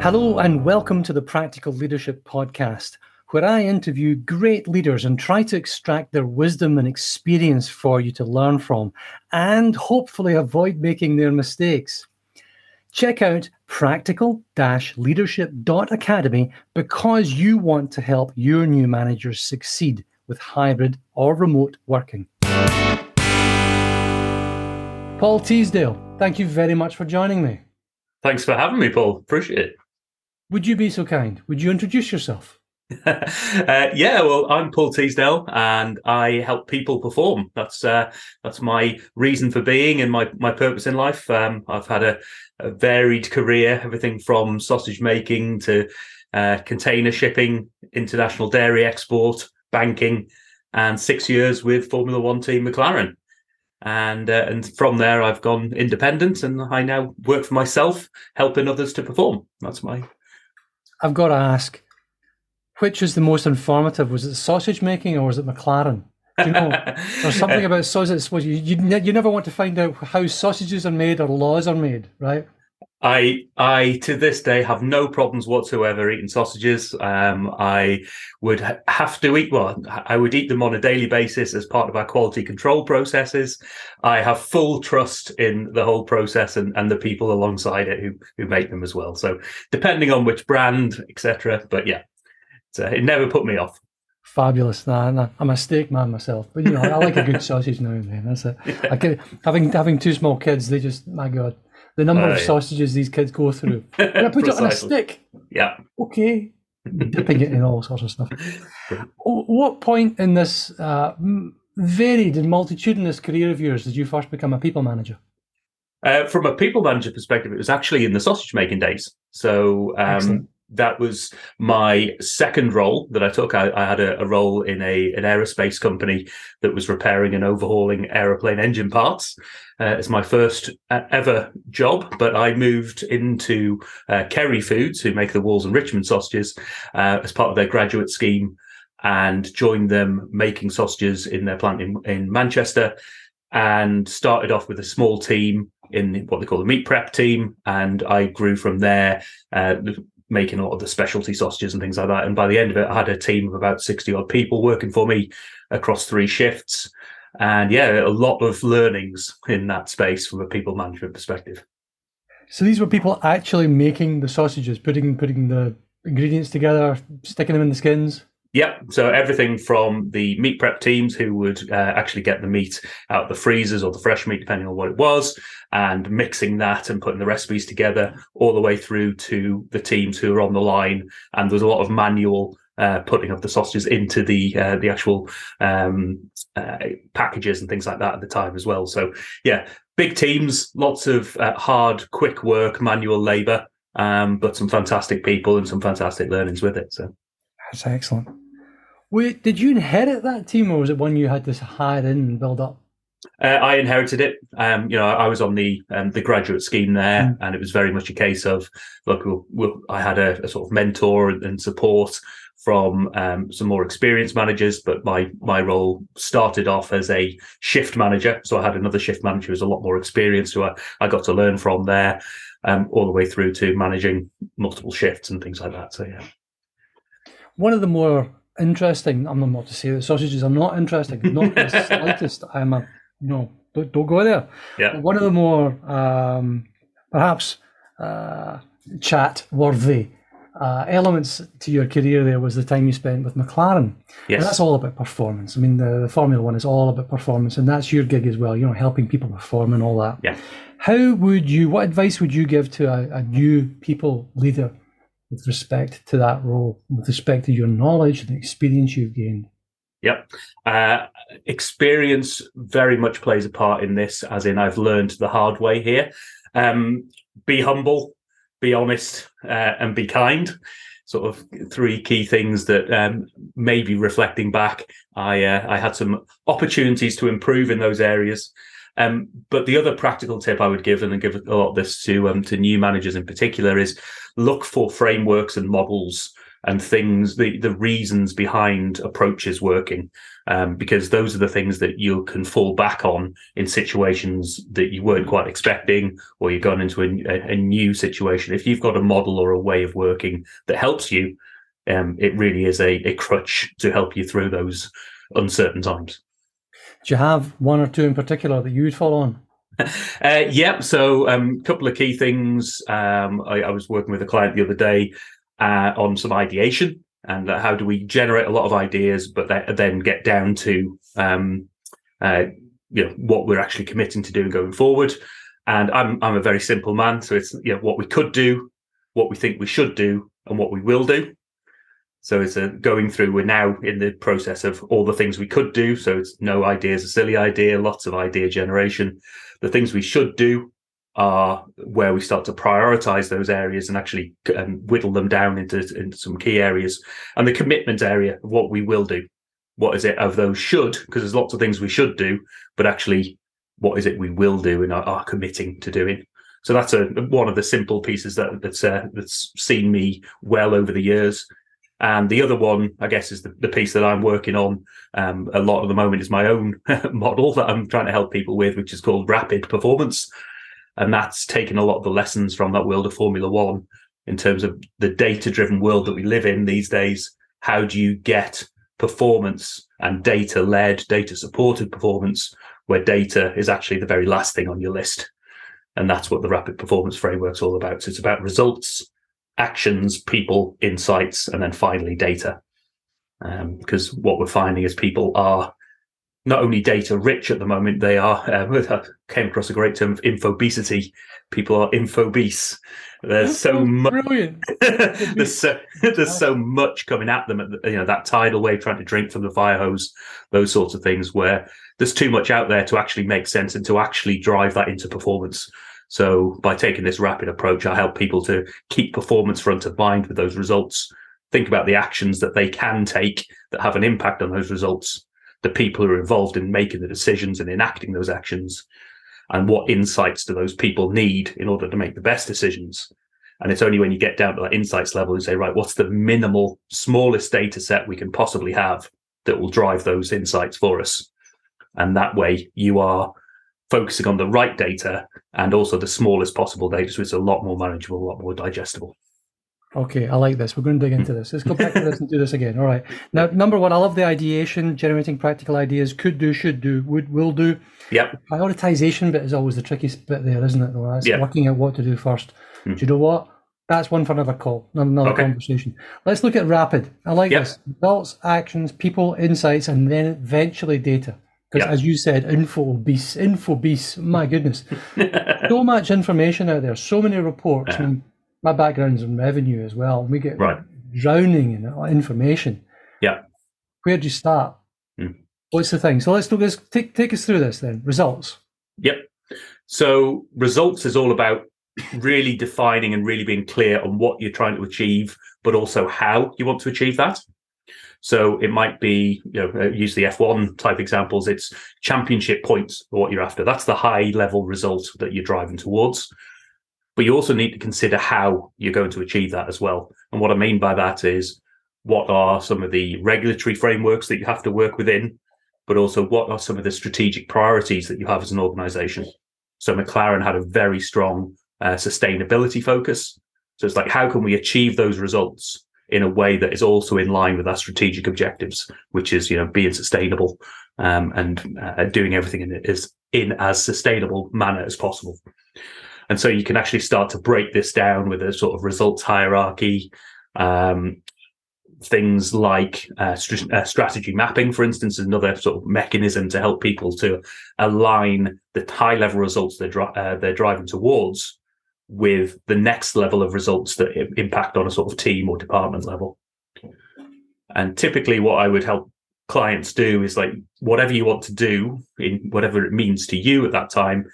Hello and welcome to the Practical Leadership Podcast, where I interview great leaders and try to extract their wisdom and experience for you to learn from and hopefully avoid making their mistakes. Check out practical-leadership.academy because you want to help your new managers succeed with hybrid or remote working. Paul Teasdale, thank you very much for joining me. Thanks for having me, Paul. Appreciate it. Would you be so kind? Would you introduce yourself? Well, I'm Paul Teasdale, and I help people perform. That's my reason for being and my purpose in life. I've had a varied career, everything from sausage making to container shipping, international dairy export, banking, and 6 years with Formula One team McLaren. And from there, I've gone independent, and I now work for myself, helping others to perform. I've got to ask, which is the most informative? Was it sausage making or was it McLaren? Do you know, there's something about sausage. You never want to find out how sausages are made or laws are made, right? I to this day have no problems whatsoever eating sausages. I would have to eat. Well, I would eat them on a daily basis as part of our quality control processes. I have full trust in the whole process and the people alongside it who make them as well. So depending on which brand, etc. But yeah, it never put me off. Fabulous. I'm a steak man myself, but I like a good sausage now and then. That's it. Yeah. Having two small kids, they just, my God. The number of sausages these kids go through. And I put it on a stick. Yeah. Okay. Dipping it in all sorts of stuff. What point in this varied and multitudinous career of yours did you first become a people manager? From a people manager perspective, it was actually in the sausage making days. So that was my second role that I took. I had a role in an aerospace company that was repairing and overhauling aeroplane engine parts. It's my first ever job, but I moved into Kerry Foods, who make the Walls and Richmond sausages, as part of their graduate scheme, and joined them making sausages in their plant in Manchester, and started off with a small team in what they call the meat prep team, and I grew from there, making all of the specialty sausages and things like that. And by the end of it, I had a team of about 60 odd people working for me across 3 shifts. And yeah, a lot of learnings in that space from a people management perspective. So these were people actually making the sausages, putting the ingredients together, sticking them in the skins? Yep. So everything from the meat prep teams who would actually get the meat out of the freezers or the fresh meat, depending on what it was, and mixing that and putting the recipes together, all the way through to the teams who are on the line. And there's a lot of manual putting of the sausages into the actual packages and things like that at the time as well. So yeah, big teams, lots of hard, quick work, manual labour, but some fantastic people and some fantastic learnings with it. So that's excellent. Wait, did you inherit that team, or was it one you had to hire in and build up? I inherited it. I was on the graduate scheme there, and it was very much a case of, look, I had a sort of mentor and support from some more experienced managers, but my role started off as a shift manager. So I had another shift manager who was a lot more experienced, who I got to learn from there, all the way through to managing multiple shifts and things like that. So yeah. One of the more interesting. I'm not to say that sausages are not interesting, not the slightest. Don't go there. Yeah. One of the more perhaps chat-worthy elements to your career there was the time you spent with McLaren. Yes, and that's all about performance. I mean, the Formula One is all about performance, and that's your gig as well. Helping people perform and all that. Yeah. What advice would you give to a new people leader with respect to that role, with respect to your knowledge and the experience you've gained? Yep. Experience very much plays a part in this, as in I've learned the hard way here. Be humble, be honest, and be kind. Sort of 3 key things that maybe reflecting back, I had some opportunities to improve in those areas. But the other practical tip I would give, and I give a lot of this to new managers in particular, is look for frameworks and models and things, the reasons behind approaches working, because those are the things that you can fall back on in situations that you weren't quite expecting, or you've gone into a new situation. If you've got a model or a way of working that helps you, it really is a crutch to help you through those uncertain times. Do you have one or two in particular that you would follow on? So a couple of key things. I was working with a client the other day on some ideation and how do we generate a lot of ideas, but then get down to what we're actually committing to doing going forward. And I'm a very simple man, so it's what we could do, what we think we should do, and what we will do. So it's going through, we're now in the process of all the things we could do. So it's no idea is a silly idea, lots of idea generation. The things we should do are where we start to prioritize those areas and actually whittle them down into some key areas. And the commitment area, what we will do. What is it of those should, because there's lots of things we should do, but actually what is it we will do and are committing to doing? So that's one of the simple pieces that's seen me well over the years. And the other one, I guess, is the piece that I'm working on a lot at the moment is my own model that I'm trying to help people with, which is called Rapid Performance. And that's taken a lot of the lessons from that world of Formula One in terms of the data-driven world that we live in these days. How do you get performance and data-led, data-supported performance where data is actually the very last thing on your list? And that's what the Rapid Performance framework's all about. So it's about results, actions, people, insights, and then finally data. Because what we're finding is people are not only data rich at the moment, they are, I came across a great term of infobesity. People are infobese. There's so much coming at them, that tidal wave trying to drink from the fire hose, those sorts of things where there's too much out there to actually make sense and to actually drive that into performance. So by taking this rapid approach, I help people to keep performance front of mind with those results, think about the actions that they can take that have an impact on those results, the people who are involved in making the decisions and enacting those actions, and what insights do those people need in order to make the best decisions. And it's only when you get down to that insights level and say, right, what's the minimal, smallest data set we can possibly have that will drive those insights for us? And that way you are focusing on the right data and also the smallest possible data, so it's a lot more manageable, a lot more digestible. Okay, I like this. We're going to dig into this. Let's go back to this and do this again. All right. Now, number one, I love the ideation, generating practical ideas, could do, should do, would, will do. Yep. The prioritization bit is always the trickiest bit there, isn't it? Well, that's working out what to do first. Mm. Do you know what? That's one for another call, another conversation. Let's look at rapid. I like this. Results, actions, people, insights, and then eventually data. Because as you said, infobese, my goodness. So much information out there, so many reports. I mean, my background's in revenue as well. We get drowning in information. Yeah. Where do you start? Mm. What's the thing? So let's do this. Take us through this then. Results. Yep. So results is all about really defining and really being clear on what you're trying to achieve, but also how you want to achieve that. So it might be, use the F1 type examples, it's championship points or what you're after. That's the high level result that you're driving towards. But you also need to consider how you're going to achieve that as well. And what I mean by that is what are some of the regulatory frameworks that you have to work within, but also what are some of the strategic priorities that you have as an organization. So McLaren had a very strong sustainability focus. So it's like, how can we achieve those results in a way that is also in line with our strategic objectives, which is, being sustainable and doing everything in as sustainable manner as possible. And so you can actually start to break this down with a sort of results hierarchy, things like strategy mapping, for instance, is another sort of mechanism to help people to align the high-level results they're driving towards with the next level of results that impact on a sort of team or department level. And typically what I would help clients do is like, whatever you want to do in whatever it means to you at that time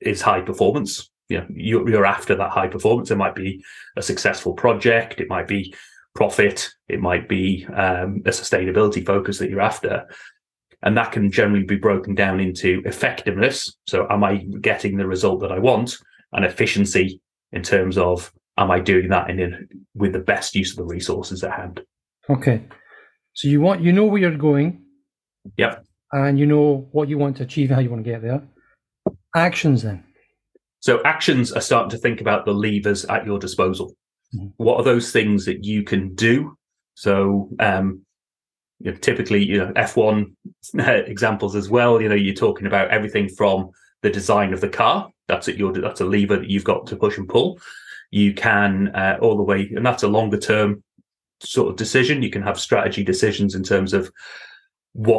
is high performance. You're after that high performance. It might be a successful project. It might be profit. It might be a sustainability focus that you're after. And that can generally be broken down into effectiveness. So am I getting the result that I want? And efficiency in terms of am I doing that with the best use of the resources at hand? Okay. So you know where you're going. Yep. And you know what you want to achieve and how you want to get there. Actions then. So actions are starting to think about the levers at your disposal. Mm-hmm. What are those things that you can do? So typically, F1 examples as well, you're talking about everything from the design of the car. That's a lever that you've got to push and pull. You can all the way, and that's a longer term sort of decision. You can have strategy decisions in terms of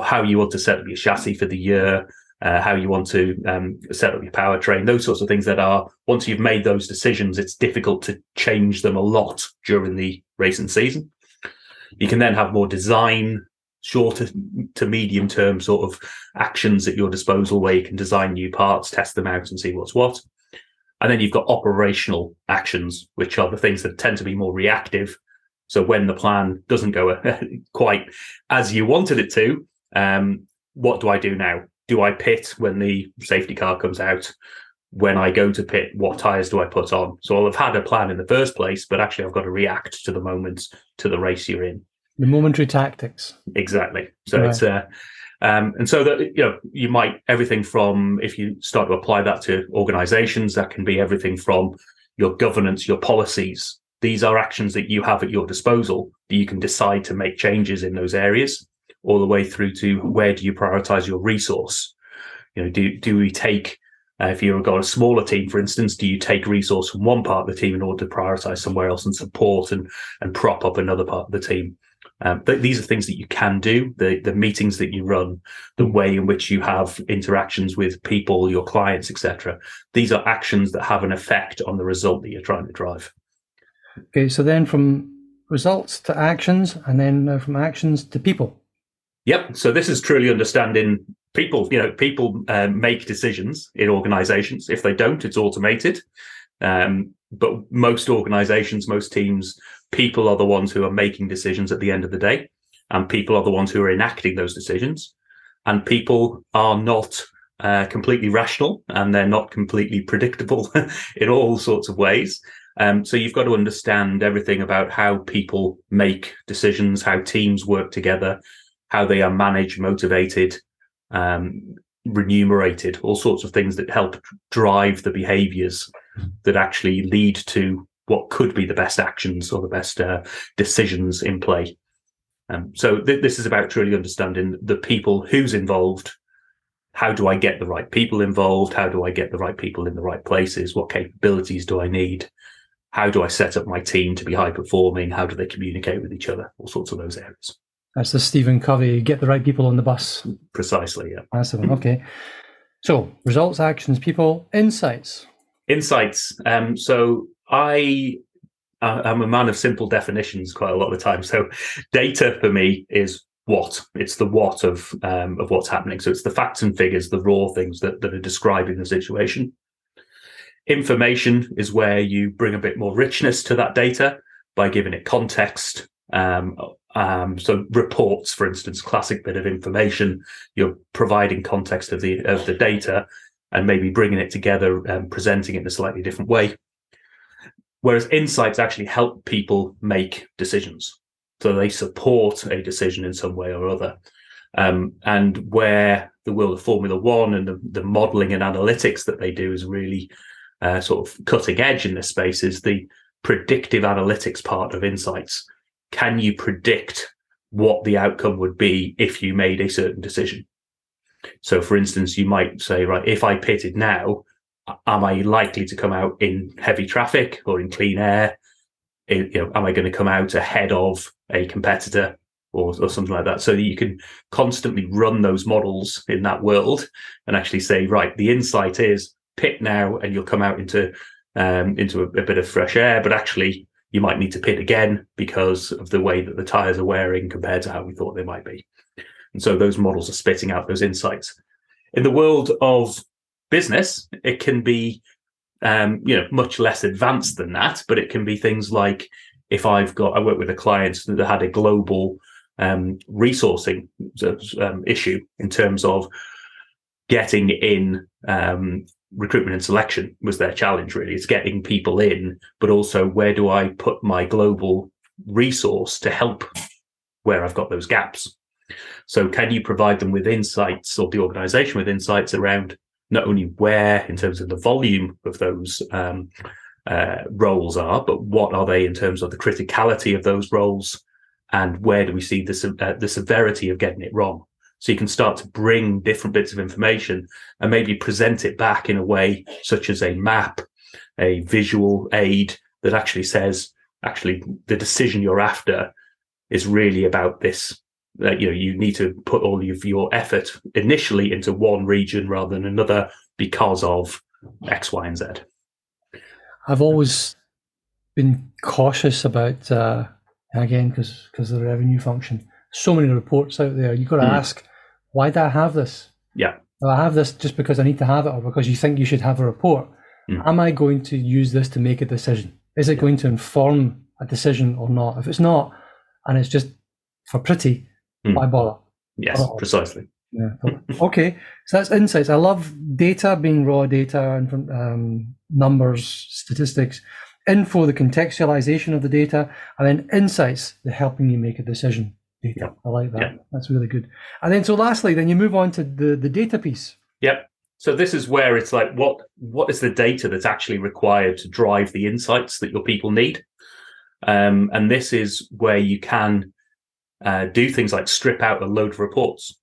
how you want to set up your chassis for the year, how you want to set up your powertrain, those sorts of things that are, once you've made those decisions, it's difficult to change them a lot during the racing season. You can then have more design, shorter to medium term sort of actions at your disposal where you can design new parts, test them out and see what's what. And then you've got operational actions, which are the things that tend to be more reactive. So when the plan doesn't go quite as you wanted it to, what do I do now? Do I pit when the safety car comes out? When I go to pit, what tyres do I put on? So I'll have had a plan in the first place, but actually I've got to react to the moment, to the race you're in. The momentary tactics. Exactly. So right. It's and so that you might everything from, if you start to apply that to organisations, that can be everything from your governance, your policies. These are actions that you have at your disposal that you can decide to make changes in those areas, all the way through to where do you prioritise your resource? Do we take if you've got a smaller team, for instance, do you take resource from one part of the team in order to prioritise somewhere else and support and prop up another part of the team? These are things that you can do, the meetings that you run, the way in which you have interactions with people, your clients, etc. These are actions that have an effect on the result that you're trying to drive. Okay, so then from results to actions, and then from actions to people. Yep, so this is truly understanding people. People make decisions in organisations. If they don't, it's automated. But most organisations, most teams, people are the ones who are making decisions at the end of the day, and people are the ones who are enacting those decisions. And people are not completely rational, and they're not completely predictable in all sorts of ways. So you've got to understand everything about how people make decisions, how teams work together, how they are managed, motivated, remunerated, all sorts of things that help drive the behaviours that actually lead to what could be the best actions or the best decisions in play. So this is about truly understanding the people, who's involved, how do I get the right people involved, how do I get the right people in the right places, what capabilities do I need, how do I set up my team to be high-performing, how do they communicate with each other, all sorts of those areas. That's the Stephen Covey, get the right people on the bus. Precisely, yeah. That's the one, okay. So, results, actions, people, insights. Insights. So I'm a man of simple definitions quite a lot of the time. So data for me is what. It's the what of what's happening. So it's the facts and figures, the raw things that are describing the situation. Information is where you bring a bit more richness to that data by giving it context. So reports, for instance, classic bit of information. You're providing context of the data and maybe bringing it together and presenting it in a slightly different way. Whereas insights actually help people make decisions. So they support a decision in some way or other. And where the world of Formula One and the modelling and analytics that they do is really sort of cutting edge in this space is the predictive analytics part of insights. Can you predict what the outcome would be if you made a certain decision? So, for instance, you might say, right, if I pitted now, am I likely to come out in heavy traffic or in clean air? Am I going to come out ahead of a competitor or something like that? So that you can constantly run those models in that world and actually say, right, the insight is pit now and you'll come out into a bit of fresh air, but actually you might need to pit again because of the way that the tyres are wearing compared to how we thought they might be. And so those models are spitting out those insights. In the world of business, it can be much less advanced than that, but it can be things like I work with a client that had a global resourcing issue in terms of getting in recruitment and selection was their challenge, really. It's getting people in, but also where do I put my global resource to help where I've got those gaps? So can you provide them with insights, or the organization with insights around not only where in terms of the volume of those roles are, but what are they in terms of the criticality of those roles, and where do we see the severity of getting it wrong? So you can start to bring different bits of information and maybe present it back in a way such as a map, a visual aid that actually says, actually, the decision you're after is really about this. You know, you need to put all of your effort initially into one region rather than another because of X, Y, and Z. I've always been cautious about, again, because of the revenue function. So many reports out there. You've got to ask, why do I have this? Yeah. Do I have this just because I need to have it, or because you think you should have a report? Am I going to use this to make a decision? Is it going to inform a decision or not? If it's not, and it's just for pretty, why bother? Yes, precisely. Yeah. Okay, so that's insights. I love data being raw data, and numbers, statistics, info, the contextualization of the data, and then insights, the helping you make a decision data. Yep. I like that. Yep. That's really good. And then, so lastly, then you move on to the data piece. Yep. So this is where it's like, what is the data that's actually required to drive the insights that your people need? And this is where you can do things like strip out a load of reports,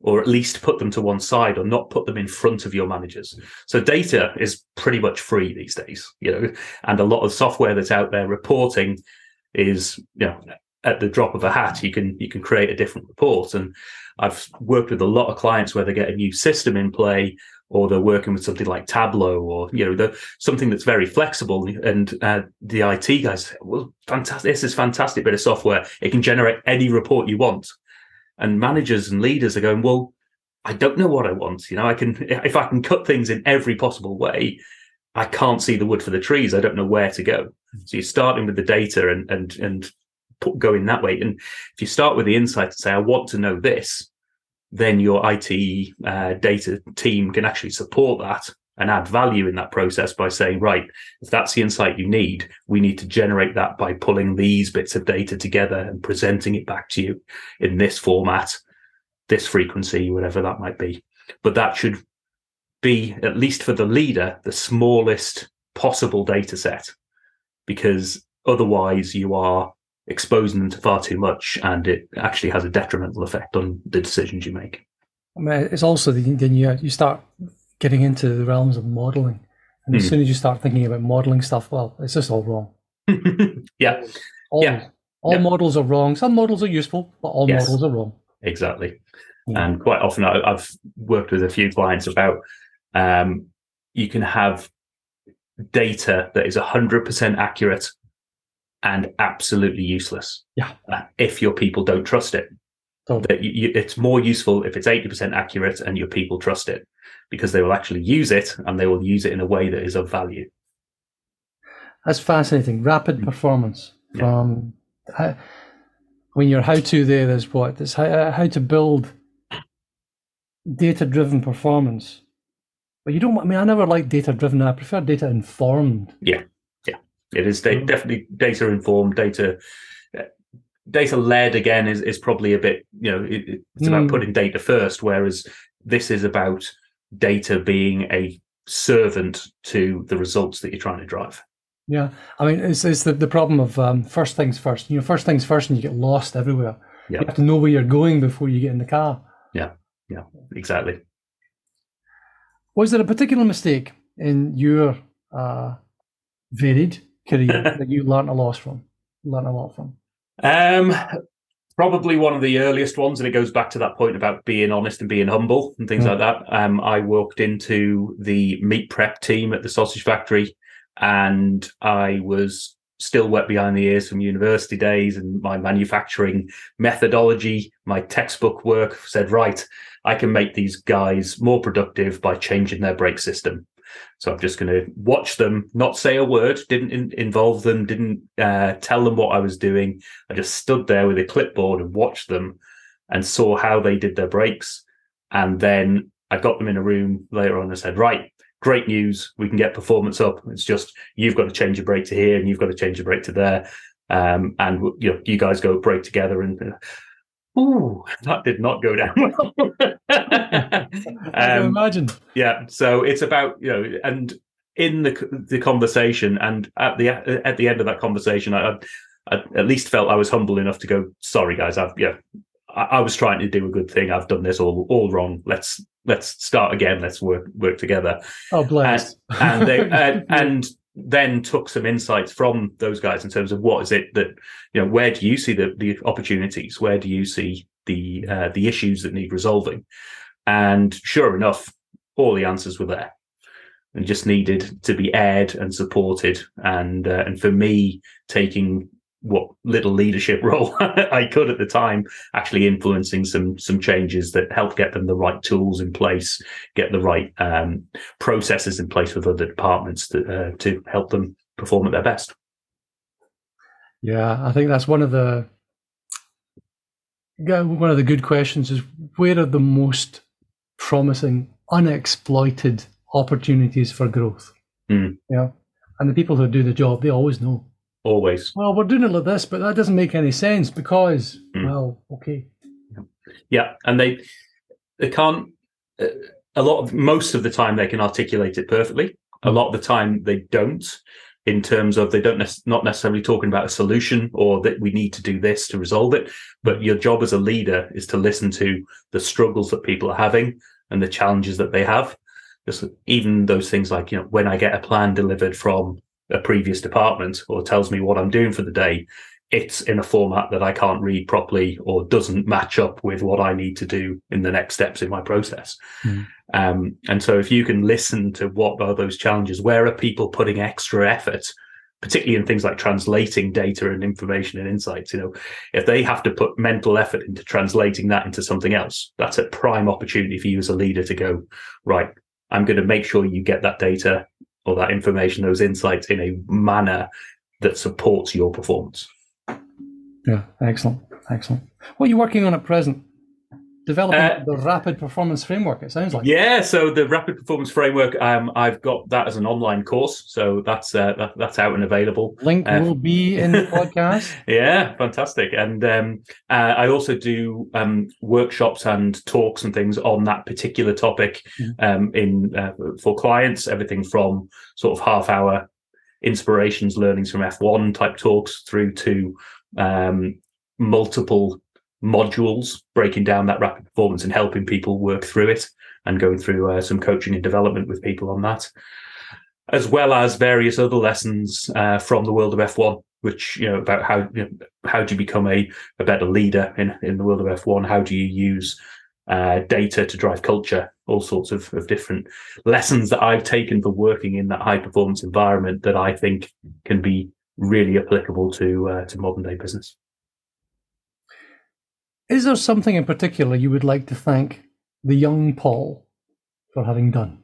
or at least put them to one side, or not put them in front of your managers. So data is pretty much free these days, you know, and a lot of software that's out there reporting is, you know, at the drop of a hat, you can create a different report. And I've worked with a lot of clients where they get a new system in play, or they're working with something like Tableau, or, you know, something that's very flexible. And the IT guys say, well, fantastic, this is fantastic bit of software. It can generate any report you want. And managers and leaders are going, well, I don't know what I want. You know, if I can cut things in every possible way, I can't see the wood for the trees. I don't know where to go. So you're starting with the data and going that way. And if you start with the insight and say, I want to know this, then your IT data team can actually support that and add value in that process by saying, right, if that's the insight you need, we need to generate that by pulling these bits of data together and presenting it back to you in this format, this frequency, whatever that might be. But that should be, at least for the leader, the smallest possible data set, because otherwise you are exposing them to far too much, and it actually has a detrimental effect on the decisions you make. I mean, it's also then you start getting into the realms of modeling, and as soon as you start thinking about modeling stuff, well, it's just all wrong. Yeah. All models are wrong. Some models are useful, but all models are wrong. Exactly. Yeah. And quite often I've worked with a few clients about you can have data that is 100% accurate and absolutely useless if your people don't trust it. That it's more useful if it's 80% accurate and your people trust it, because they will actually use it, and they will use it in a way that is of value. That's fascinating. Rapid performance. From when your how-to there is what? It's how to build data-driven performance. But you don't, I mean, I never like data-driven. I prefer data-informed. Yeah. It is definitely data-informed, data-led, again, is probably a bit, you know, it's about putting data first, whereas this is about data being a servant to the results that you're trying to drive. Yeah. I mean, it's the problem of first things first. You know, first things first, and you get lost everywhere. Yep. You have to know where you're going before you get in the car. Yeah. Yeah, exactly. Was there a particular mistake in your varied career that you learn a lot from? Probably one of the earliest ones, and it goes back to that point about being honest and being humble and things like that. I walked into the meat prep team at the sausage factory, and I was still wet behind the ears from university days, and my manufacturing methodology, my textbook work said, right, I can make these guys more productive by changing their brake system. So I'm just going to watch them, not say a word, didn't involve them, didn't tell them what I was doing. I just stood there with a clipboard and watched them and saw how they did their breaks. And then I got them in a room later on and said, right, great news, we can get performance up. It's just, you've got to change your brake to here and you've got to change your brake to there. And you know, you guys go brake together and... Ooh, that did not go down well. I can imagine. Yeah, so it's about, you know, and in the conversation, and at the end of that conversation, I at least felt I was humble enough to go, sorry guys, I was trying to do a good thing. I've done this all wrong. Let's start again. Let's work together. Oh, bless. And they and then took some insights from those guys in terms of what is it that, you know, where do you see the opportunities? Where do you see the issues that need resolving? And sure enough, all the answers were there and just needed to be aired and supported. And for me, taking what little leadership role I could at the time, actually influencing some changes that helped get them the right tools in place, get the right processes in place with other departments to help them perform at their best. Yeah, I think that's one of the good questions is, where are the most promising unexploited opportunities for growth? Mm. Yeah, and the people who do the job, they always know. Always. Well, we're doing it like this, but that doesn't make any sense because, well, okay. Yeah, and they can't. Most of the time, they can articulate it perfectly. A lot of the time, they don't. In terms of they don't not necessarily talking about a solution or that we need to do this to resolve it. But your job as a leader is to listen to the struggles that people are having and the challenges that they have. Just even those things like, you know, when I get a plan delivered from a previous department or tells me what I'm doing for the day, it's in a format that I can't read properly or doesn't match up with what I need to do in the next steps in my process. Mm. And so if you can listen to what are those challenges, where are people putting extra effort, particularly in things like translating data and information and insights, you know, if they have to put mental effort into translating that into something else, that's a prime opportunity for you as a leader to go, right, I'm going to make sure you get that data or that information, those insights, in a manner that supports your performance. Yeah, excellent. What are you working on at present? Developing the Rapid Performance Framework, it sounds like. Yeah, so the Rapid Performance Framework, I've got that as an online course, so that's out and available. Link will be in the podcast. Yeah, fantastic. And I also do workshops and talks and things on that particular topic for clients, everything from sort of half-hour inspirations, learnings from F1 type talks through to multiple modules breaking down that rapid performance and helping people work through it and going through some coaching and development with people on that, as well as various other lessons from the world of F1, which, you know, about how do you become a better leader in the world of F1, how do you use data to drive culture, all sorts of different lessons that I've taken for working in that high performance environment that I think can be really applicable to modern day business. Is there something in particular you would like to thank the young Paul for having done?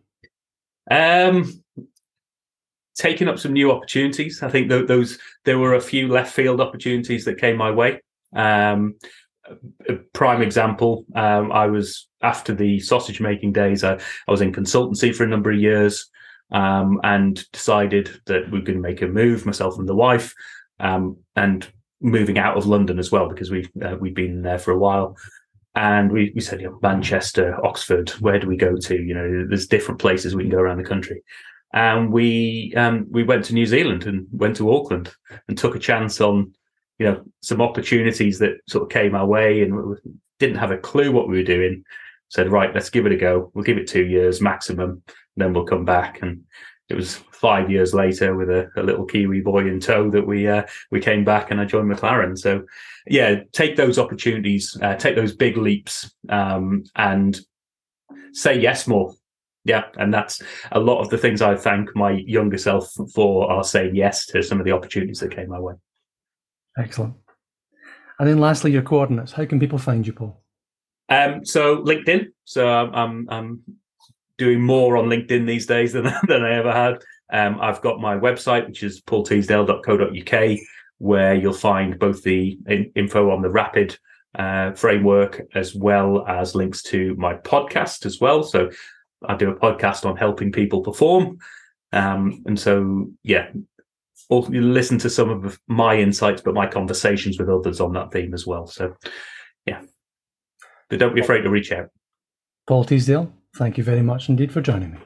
Taking up some new opportunities. I think there were a few left field opportunities that came my way. A prime example, I was, after the sausage making days, I was in consultancy for a number of years and decided that we were going to make a move, myself and the wife, and moving out of London as well, because we'd been there for a while, and we said, you know, Manchester, Oxford, where do we go to? You know, there's different places we can go around the country, and we went to New Zealand and went to Auckland and took a chance on, you know, some opportunities that sort of came our way, and we didn't have a clue what we were doing. Said, right, let's give it a go. We'll give it 2 years maximum, then we'll come back. And it was 5 years later, with a little Kiwi boy in tow, that we came back and I joined McLaren. So, yeah, take those opportunities, take those big leaps, and say yes more. Yeah, and that's a lot of the things I thank my younger self for, are saying yes to some of the opportunities that came my way. Excellent. And then lastly, your coordinates. How can people find you, Paul? So LinkedIn. So I'm doing more on LinkedIn these days than I ever had. I've got my website, which is paulteasdale.co.uk, where you'll find both the info on the Rapid framework, as well as links to my podcast as well. So I do a podcast on helping people perform. And so, yeah, or you listen to some of my insights, but my conversations with others on that theme as well. So, yeah, but don't be afraid to reach out. Paul Teasdale, thank you very much indeed for joining me.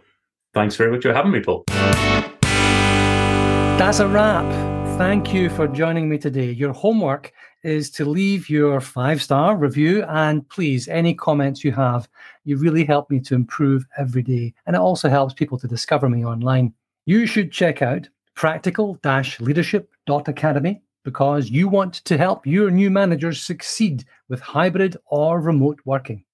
Thanks very much for having me, Paul. That's a wrap. Thank you for joining me today. Your homework is to leave your 5-star review, and please, any comments you have, you really help me to improve every day, and it also helps people to discover me online. You should check out practical-leadership.academy because you want to help your new managers succeed with hybrid or remote working.